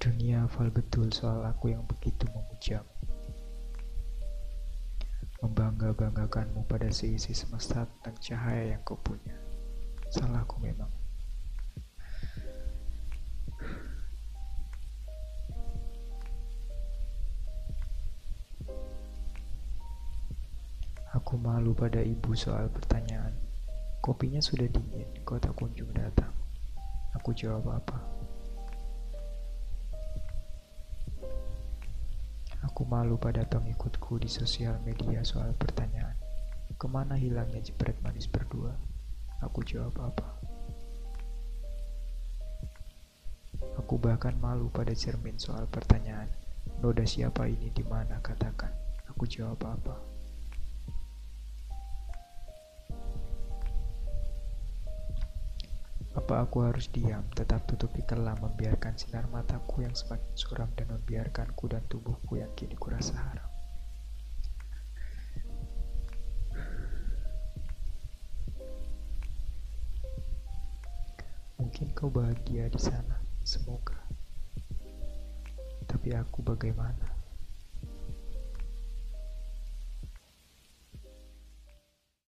Dunia hafal betul soal aku yang begitu memujam, membangga-banggakanmu pada seisi semesta tentang cahaya yang kau punya. Salahku memang. Aku malu pada ibu soal pertanyaan. Kopinya sudah dingin, kau tak kunjung datang. Aku jawab apa? Aku malu pada pengikutku di sosial media soal pertanyaan. Kemana hilangnya jepret manis berdua? Aku jawab apa? Aku bahkan malu pada cermin soal pertanyaan. Noda siapa ini di mana, katakan. Aku jawab apa? Apa aku harus diam, tetap tutupi kelam, membiarkan sinar mataku yang semakin suram dan membiarkanku dan tubuhku yang kini kurasa haram? Mungkin kau bahagia di sana, semoga. Tapi aku bagaimana?